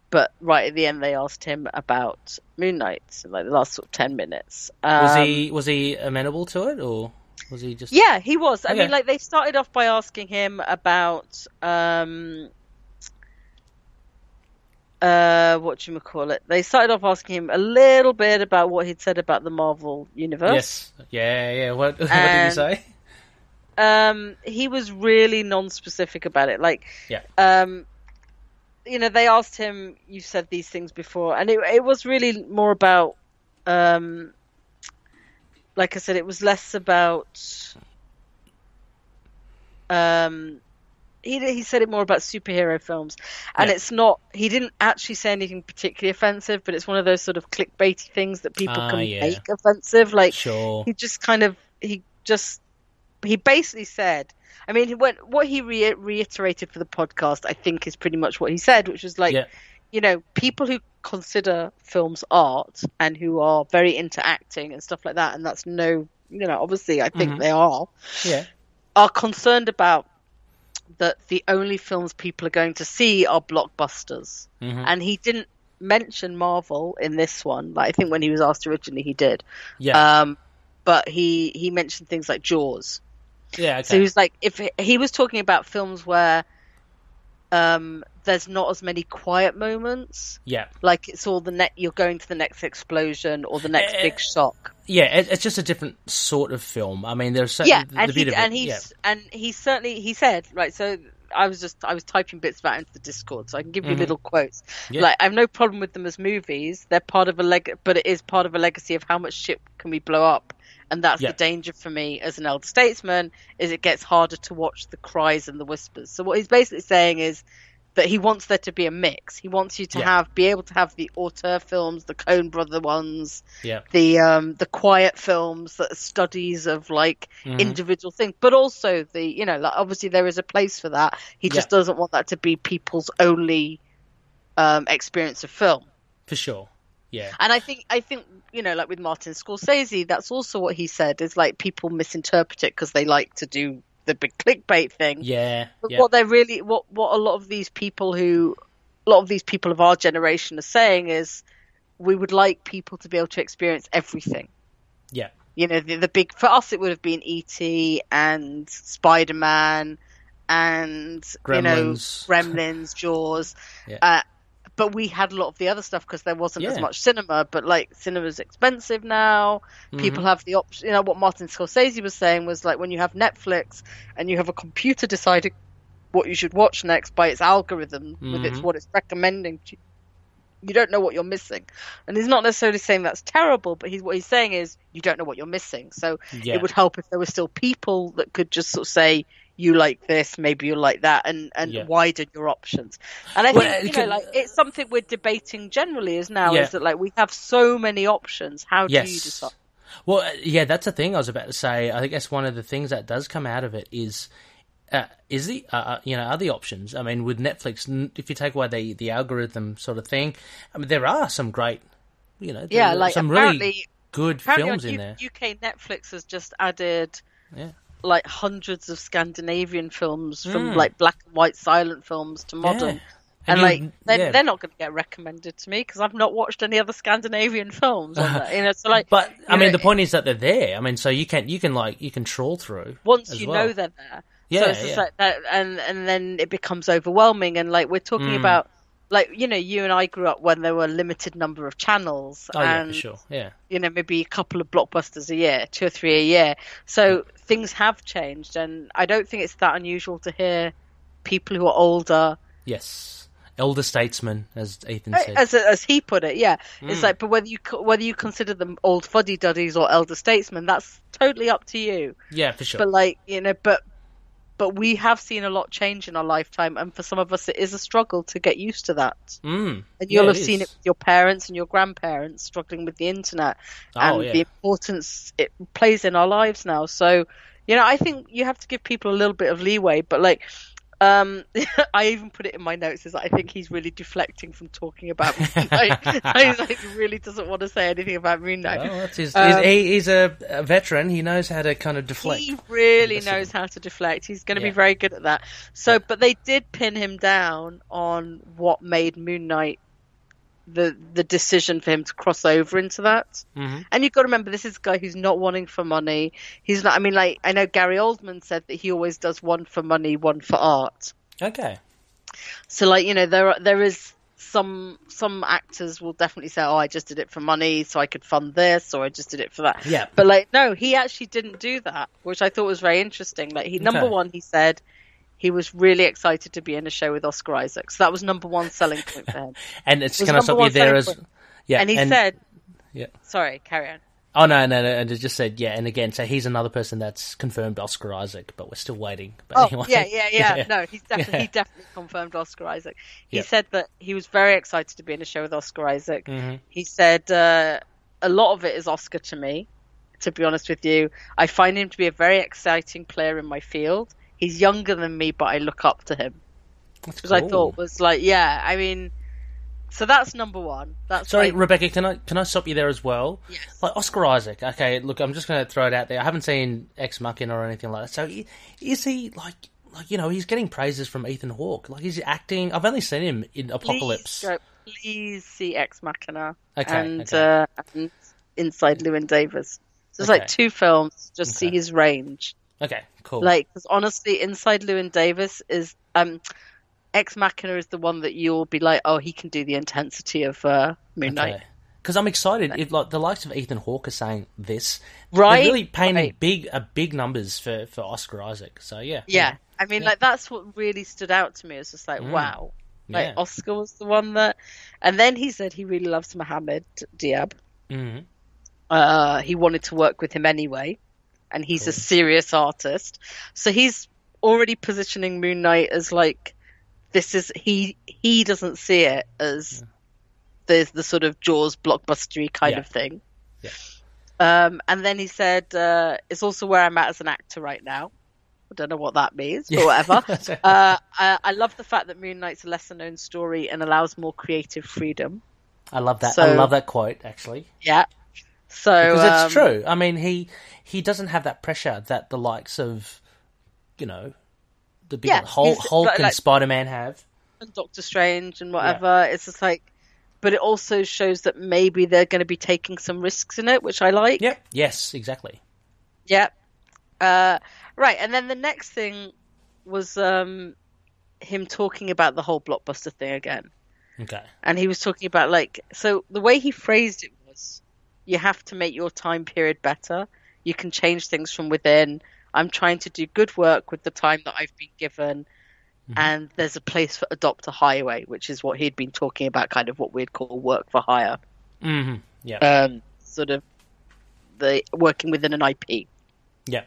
But right at the end, they asked him about Moon Knight in like the last sort of ten minutes. Um, was he was he amenable to it, or was he just? Yeah, he was. Okay. I mean, like they started off by asking him about. Um, Uh, what do you call it? They started off asking him a little bit about what he'd said about the Marvel universe. Yes, yeah, yeah. What, what did he say? Um, he was really non-specific about it. Like, yeah. Um, you know, they asked him, "You've said these things before," and it it was really more about, um, like I said, it was less about. Um, he he said it more about superhero films, and yeah. it's not. He didn't actually say anything particularly offensive, but it's one of those sort of clickbaity things that people ah, can yeah. make offensive. Like sure. he just kind of he just he basically said. I mean, what what he re- reiterated for the podcast, I think, is pretty much what he said, which was like, yeah. you know, people who consider films art and who are very into acting and stuff like that, and that's no, you know, obviously, I think mm-hmm. they are, yeah, are concerned about that the only films people are going to see are blockbusters, mm-hmm. and he didn't mention Marvel in this one. Like, I think when he was asked originally, he did, yeah, um, but he he mentioned things like Jaws. Yeah. Okay. So he was like, if he was talking about films where um, there's not as many quiet moments. Yeah. Like it's all the net. You're going to the next explosion or the next it, big shock. Yeah, it, it's just a different sort of film. I mean, there's yeah, the and, he, and he's yeah. and he certainly he said right. So I was just I was typing bits back into the Discord, so I can give you mm-hmm. little quotes. Yeah. Like I have no problem with them as movies. They're part of a leg, but it is part of a legacy of how much shit can we blow up. And that's yeah. the danger for me as an elder statesman, is it gets harder to watch the cries and the whispers. So what he's basically saying is that he wants there to be a mix. He wants you to yeah. have be able to have the auteur films, the Coen brother ones, yeah. the um, the quiet films, the studies of like mm-hmm. individual things, but also the you know like obviously there is a place for that. He yeah. just doesn't want that to be people's only um, experience of film. For sure. Yeah. And I think, I think you know, like with Martin Scorsese, that's also what he said, is like people misinterpret it because they like to do the big clickbait thing. Yeah. But yeah. what they're really, what, what a lot of these people who, a lot of these people of our generation are saying is we would like people to be able to experience everything. Yeah. You know, the, the big, for us it would have been E T and Spider-Man and, Gremlins. you know, Gremlins, Jaws. yeah. Uh, But we had a lot of the other stuff because there wasn't yeah. as much cinema. But, like, cinema's expensive now. Mm-hmm. People have the option. You know, what Martin Scorsese was saying was, like, when you have Netflix and you have a computer deciding what you should watch next by its algorithm, mm-hmm. with its what it's recommending, to you, you don't know what you're missing. And he's not necessarily saying that's terrible, but he's what he's saying is you don't know what you're missing. So yeah. it would help if there were still people that could just sort of say, you like this, maybe you like that, and, and yeah. widen your options. And I well, think, you can, know, like, it's something we're debating generally is now, yeah. is that, like, we have so many options. How do yes. you decide? Well, yeah, that's the thing I was about to say. I guess one of the things that does come out of it is, uh, is the, uh, you know, are the options. I mean, with Netflix, if you take away the, the algorithm sort of thing, I mean, there are some great, you know, yeah, like, some really good films in U- there. U K Netflix has just added... yeah. like hundreds of Scandinavian films, from mm. like black and white silent films to modern, yeah. and, and you, like they're, yeah. they're not going to get recommended to me because I've not watched any other Scandinavian films. Uh, you know, so like, but I mean, know, the point is that they're there. I mean, so you can you can like you can trawl through once you well. know they're there. Yeah, so it's just yeah. like that, and and then it becomes overwhelming. And like we're talking mm. about, like you know, you and I grew up when there were a limited number of channels. Oh and, yeah, for sure. Yeah, you know, maybe a couple of blockbusters a year, two or three a year. So. Mm. Things have changed, and I don't think it's that unusual to hear people who are older. Yes, elder statesmen, as Ethan said, as as he put it. Yeah, mm. it's like, but whether you whether you consider them old fuddy duddies or elder statesmen, that's totally up to you. Yeah, for sure. But like you know, but but we have seen a lot change in our lifetime, and for some of us, it is a struggle to get used to that. Mm. And you'll yeah, have it seen is. it with your parents and your grandparents struggling with the internet oh, and yeah. the importance it plays in our lives now. So. You know, I think you have to give people a little bit of leeway, but like, um, I even put it in my notes is that I think he's really deflecting from talking about Moon Knight. He's like, he really doesn't want to say anything about Moon Knight. Well, that's his, um, he's, he's a, a veteran. He knows how to kind of deflect. He really knows how to deflect. He's going to yeah. be very good at that. So, yeah. but they did pin him down on what made Moon Knight the the decision for him to cross over into that. Mm-hmm. And you've got to remember, this is a guy who's not wanting for money. He's not, I mean, like, I know Gary Oldman said that he always does one for money, one for art. Okay. So, like, you know, there are, there is some some actors will definitely say, oh, I just did it for money so I could fund this, or I just did it for that. Yeah. But, like, no, he actually didn't do that, which I thought was very interesting. Like, he okay. number one, he said He was really excited to be in a show with Oscar Isaac. So that was number one selling point for him. And it's, can I stop you there? As yeah, and he and, said, yeah. Sorry, carry on. Oh, no, no, no, and it just said, yeah, and again, so he's another person that's confirmed Oscar Isaac, but we're still waiting. But oh, anyway. yeah, yeah, yeah, yeah, no, he's definitely, yeah. he definitely confirmed Oscar Isaac. He yep. said that he was very excited to be in a show with Oscar Isaac. Mm-hmm. He said, uh, a lot of it is Oscar to me, to be honest with you. I find him to be a very exciting player in my field. He's younger than me, but I look up to him. That's cool. Which I thought was like, yeah, I mean... So that's number one. That's Sorry, like... Rebecca, can I can I stop you there as well? Yes. Like Oscar Isaac, okay, look, I'm just going to throw it out there. I haven't seen Ex Machina or anything like that. So is he, like, like you know, he's getting praises from Ethan Hawke. Like, he's acting... I've only seen him in Apocalypse. Please, go, please see Ex Machina okay, and, okay. Uh, and Inside Llewyn Davis. So it's okay. like two films, just okay. see his range. Okay, cool. Like, because honestly, Inside Llewyn Davis is... um. Ex Machina is the one that you'll be like, oh, he can do the intensity of uh, Moon Knight. Because okay. I'm excited. If like the likes of Ethan Hawke are saying this, right? They're really painting right. big, uh, big numbers for, for Oscar Isaac. So yeah, yeah. yeah. I mean, yeah. like that's what really stood out to me. It's just like, mm. wow, like yeah. Oscar was the one that. And then he said he really loves Mohamed Diab. Mm-hmm. Uh, he wanted to work with him anyway, and he's cool. a serious artist. So he's already positioning Moon Knight as like. This is he. He doesn't see it as yeah. there's the sort of Jaws blockbustery kind yeah. of thing. Yeah. Um, and then he said, uh, "It's also where I'm at as an actor right now. I don't know what that means, but yeah. whatever. uh, I, I love the fact that Moon Knight's a lesser-known story and allows more creative freedom. I love that. So, I love that quote, actually. Yeah. So because it's um, true. I mean, he he doesn't have that pressure that the likes of, you know. The big yeah, Hulk, Hulk like, and Spider-Man have. And Doctor Strange and whatever. Yeah. It's just like... But it also shows that maybe they're going to be taking some risks in it, which I like. Yep. Yes, exactly. Yep. Uh, right, and then the next thing was um, him talking about the whole blockbuster thing again. Okay. And he was talking about, like... So the way he phrased it was, you have to make your time period better. You can change things from within... I'm trying to do good work with the time that I've been given, mm-hmm. and there's a place for Adopt a Highway, which is what he'd been talking about, kind of what we'd call work for hire. Mm-hmm. Yeah. Um, sort of the working within an I P. Yeah.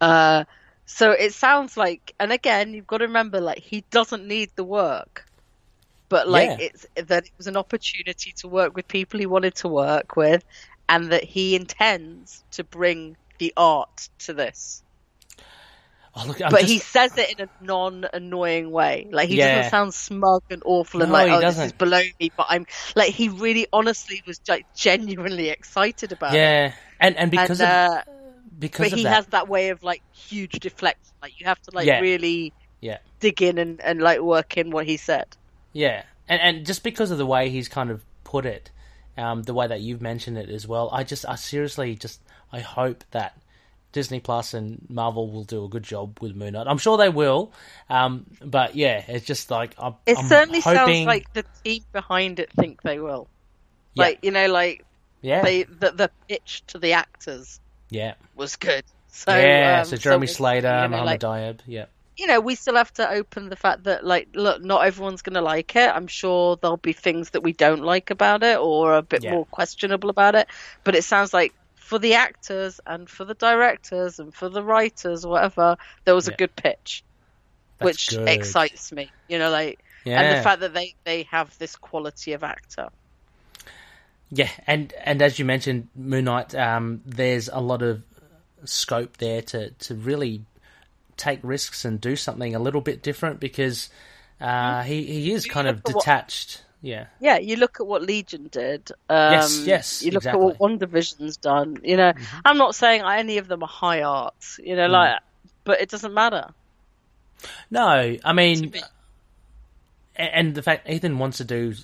Uh, so it sounds like, and again, you've got to remember, like, he doesn't need the work, but like yeah. it's that it was an opportunity to work with people he wanted to work with, and that he intends to bring. The art to this, oh, look, but just... he says it in a non-annoying way. Like he yeah. doesn't sound smug and awful and no, like, oh, doesn't. This is below me. But I'm like, he really, honestly, was like genuinely excited about yeah. it. Yeah, and and because and, of, uh, because but of he that. has that way of like huge deflection. Like you have to like yeah. really yeah. dig in and, and like work in what he said. Yeah, and and just because of the way he's kind of put it, um, the way that you've mentioned it as well, I just I seriously just. I hope that Disney Plus and Marvel will do a good job with Moon Knight. I'm sure they will, um, but yeah, it's just like I'm, it I'm certainly hoping... sounds like the team behind it think they will. Yeah. Like you know, like yeah, they, the the pitch to the actors yeah was good. So yeah, um, so Jeremy so Slater, you know, Mohamed like, Diab, yeah. You know, we still have to open the fact that like, look, not everyone's going to like it. I'm sure there'll be things that we don't like about it or a bit yeah. more questionable about it. But it sounds like. For the actors and for the directors and for the writers, whatever, there was yeah. a good pitch, That's which good. excites me. You know, like yeah. and the fact that they, they have this quality of actor. Yeah, and, and as you mentioned, Moon Knight, um, there's a lot of scope there to, to really take risks and do something a little bit different because uh, he he is you kind of detached. What... Yeah, yeah. You look at what Legion did. Um, yes, yes. You look exactly. at what WandaVision's done. You know, mm-hmm. I'm not saying any of them are high arts. You know, mm. like, but it doesn't matter. No, I mean, and the fact Ethan wants to do,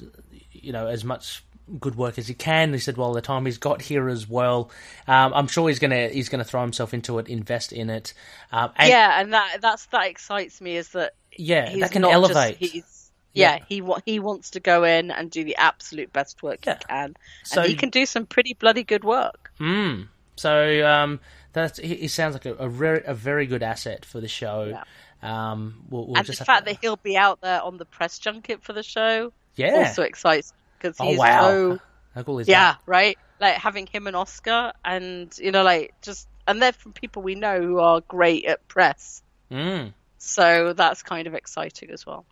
you know, as much good work as he can. He said, "Well, the time he's got here as well. Um, I'm sure he's gonna he's gonna throw himself into it, invest in it. Um, and, yeah, and that that's that excites me is that yeah, he's that can not elevate." Just, he's, Yeah, yeah, he wa- he wants to go in and do the absolute best work yeah. he can, so, and he can do some pretty bloody good work. Mm, so um, that's he, he sounds like a a, re- a very good asset for the show. Yeah. Um, we'll, we'll and just the fact to... that he'll be out there on the press junket for the show yeah. also excites because he's oh, wow. so... How cool is yeah, that? Right? Like, having him and Oscar and, you know, like, just... And they're from people we know who are great at press. Mm. So that's kind of exciting as well.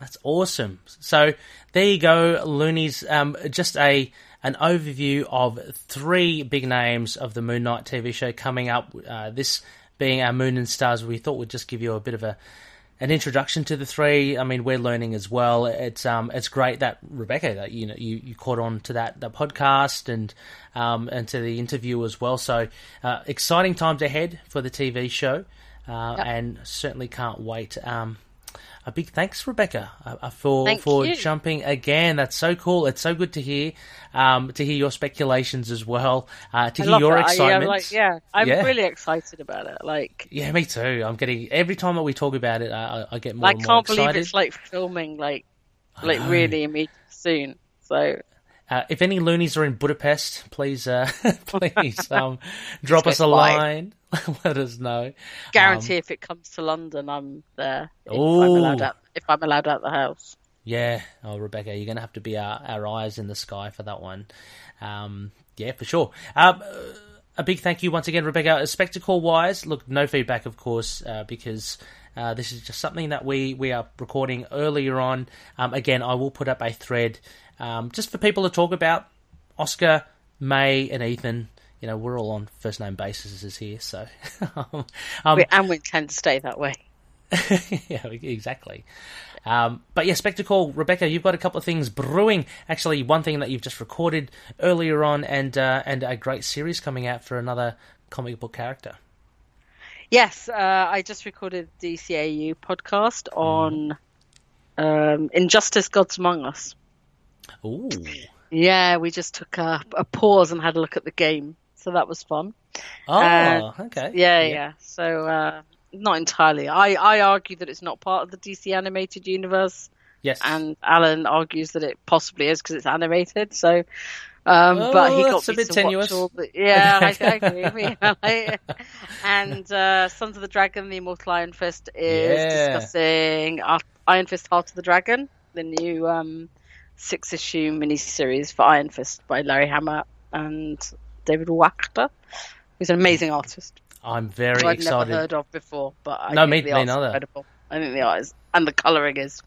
That's awesome. So there you go, Loonies. Um, just a... an overview of three big names of the Moon Knight T V show coming up. Uh, this being our Moon and Stars, we thought we'd just give you a bit of a an introduction to the three. I mean, we're learning as well. It's um, it's great that Rebecca, that you know, you, you caught on to that the podcast and um, and to the interview as well. So uh, exciting times ahead for the T V show, uh, yep. and certainly can't wait. Um, A big thanks, Rebecca, uh, for Thank for you. jumping again. That's so cool. It's so good to hear, um, to hear your speculations as well, uh, to I hear your that. excitement. I, yeah, like, yeah, I'm yeah. really excited about it. Like, yeah, me too. I'm getting every time that we talk about it, I, I get more. I and more can't excited. believe it's like filming, like, like really soon. So. Uh, if any loonies are in Budapest, please, uh, please um, drop us a flight. line. Let us know. Guarantee um, if it comes to London, I'm there. If I'm, allowed out, if I'm allowed out the house. Yeah. Oh, Rebecca, you're going to have to be our, our eyes in the sky for that one. Um, yeah, for sure. Um, a big thank you once again, Rebecca. Spectacle-wise, look, no feedback, of course, uh, because... Uh, this is just something that we, we are recording earlier on. Um, again, I will put up a thread um, just for people to talk about Oscar, May, and Ethan. You know, we're all on first name basis here, so um, we, and we tend to stay that way. yeah, exactly. Um, but yeah, Spectacle, Rebecca, you've got a couple of things brewing. Actually, one thing that you've just recorded earlier on, and uh, and a great series coming out for another comic book character. Yes, uh, I just recorded the D C A U podcast on um, Injustice Gods Among Us. Ooh. Yeah, we just took a, a pause and had a look at the game, so that was fun. Oh, and, okay. Yeah, yeah. yeah. So, uh, not entirely. I, I argue that it's not part of the D C animated universe. Yes. And Alan argues that it possibly is because it's animated, so... Um, oh, but he got me a bit to tenuous. Watch all the... Yeah, I agree. Like, and uh, Sons of the Dragon, the Immortal Iron Fist is yeah. discussing Iron Fist Heart of the Dragon, the new um, six-issue miniseries for Iron Fist by Larry Hama and David Wachter, who's an amazing artist. I'm very I've excited. I've never heard of before, but I no, think me, the art's incredible. I think the art is, and the colouring is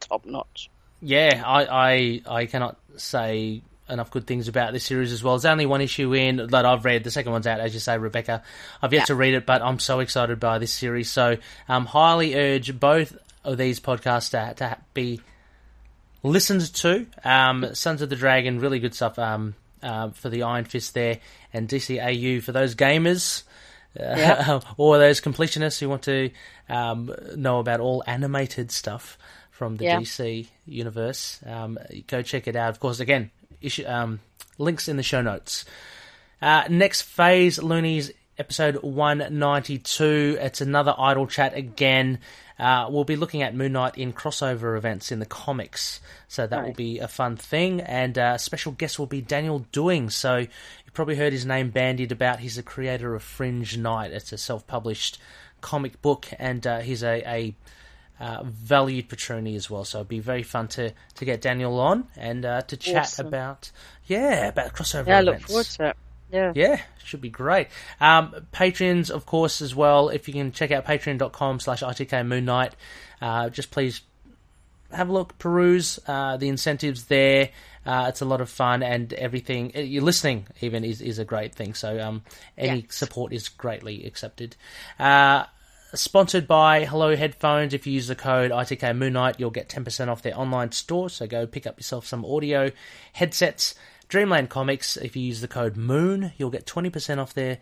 top-notch. Yeah, I, I, I cannot say... enough good things about this series as well. There's only one issue in that I've read. The second one's out, as you say, Rebecca. I've yet yeah. to read it, but I'm so excited by this series. So, um, highly urge both of these podcasts to, to be listened to. Um, Sons of the Dragon, really good stuff. Um, uh, for the Iron Fist there, and D C A U for those gamers. Yeah. Uh, or those completionists who want to um, know about all animated stuff from the yeah. D C universe. Um, go check it out. Of course, again, issue, um, links in the show notes. Uh, next phase, Loonies, episode one ninety-two. It's another Idle Chat again. Uh, we'll be looking at Moon Knight in crossover events in the comics. So that right. will be a fun thing. And a uh, special guest will be Daniel Doing. So you probably heard his name bandied about. He's the creator of Fringe Knight. It's a self-published comic book. And uh, he's a... a Uh, valued patronie as well, so it'd be very fun to, to get Daniel on and uh, to chat awesome. about yeah about crossover yeah, events. Yeah, I look forward to it. Yeah, yeah, should be great. Um, Patreons, of course, as well. If you can check out patreon dot com slash I T K Moon Knight, uh, just please have a look, peruse uh, the incentives there. Uh, it's a lot of fun, and everything you're listening even is is a great thing. So um, any yeah. support is greatly accepted. Uh, Sponsored by Hello Headphones. If you use the code I T K Moon Knight, you'll get ten percent off their online store. So go pick up yourself some audio headsets. Dreamland Comics. If you use the code Moon, you'll get twenty percent off their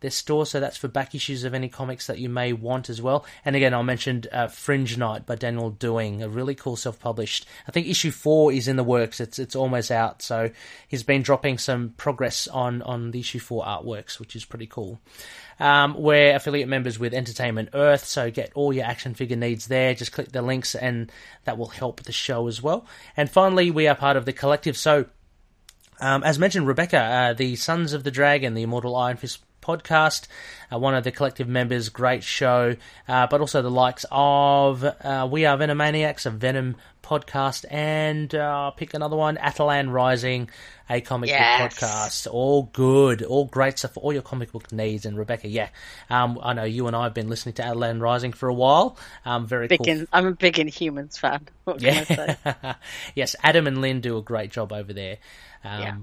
their store. So that's for back issues of any comics that you may want as well. And again, I mentioned uh, Fringe Knight by Daniel Doing, a really cool self-published. I think issue four is in the works. It's it's almost out. So he's been dropping some progress on on the issue four artworks, which is pretty cool. Um, we're affiliate members with Entertainment Earth, so get all your action figure needs there. Just click the links and that will help the show as well. And finally, we are part of the collective. So, um, as mentioned, Rebecca, uh, the Sons of the Dragon, the Immortal Iron Fist podcast, uh, one of the collective members, great show, uh, but also the likes of uh, We Are Venomaniacs, a Venom podcast, and uh, pick another one, Atalan Rising, a comic yes. book podcast. All good, all great stuff for all your comic book needs. And Rebecca, yeah, um, I know you and I have been listening to Atalan Rising for a while. Um, very big cool. In, I'm a big Inhumans fan. What can yeah. I say? Yes, Adam and Lynn do a great job over there. Um, yeah.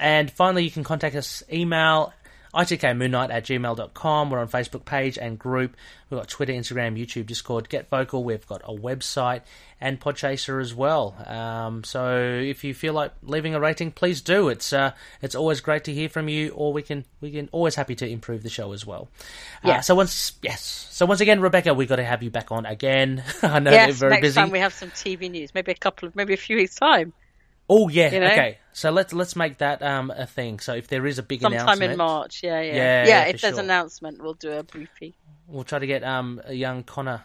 And finally, you can contact us, email itkmoonknight at gmail dot com. We're on Facebook page and group. We've got Twitter, Instagram, YouTube, Discord, Get Vocal. We've got a website and Podchaser as well. Um, so if you feel like leaving a rating, please do. It's uh, it's always great to hear from you, or we can we can always happy to improve the show as well. Yeah. Uh, so once yes. So once again, Rebecca, we got to have you back on again. I know yes, you're very next busy. Time we have some T V news, maybe a couple of maybe a few weeks time. Oh yeah, you know? Okay. So let's let's make that um, a thing. So if there is a big sometime announcement, sometime in March, yeah, yeah, yeah. yeah if there's an sure. announcement, we'll do a briefie. We'll try to get um, a young Connor,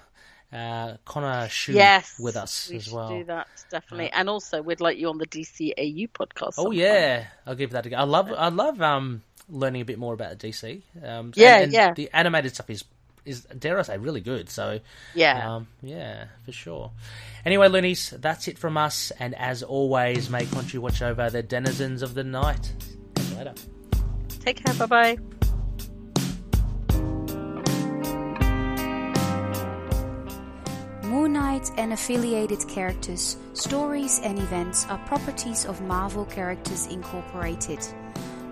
uh, Connor Shu yes, with us we as well. Do that definitely, right. And also we'd like you on the D C A U podcast. Sometime. Oh yeah, I'll give that a go. I love, I love um, learning a bit more about the D C. Um, yeah, and, and yeah. The animated stuff is. Is, dare I say, really good. So, yeah, um, yeah, for sure. Anyway, loonies, that's it from us. And as always, may Khonshu watch over the denizens of the night. See you later. Take care. Bye bye. Moon Knight and affiliated characters, stories, and events are properties of Marvel Characters Incorporated.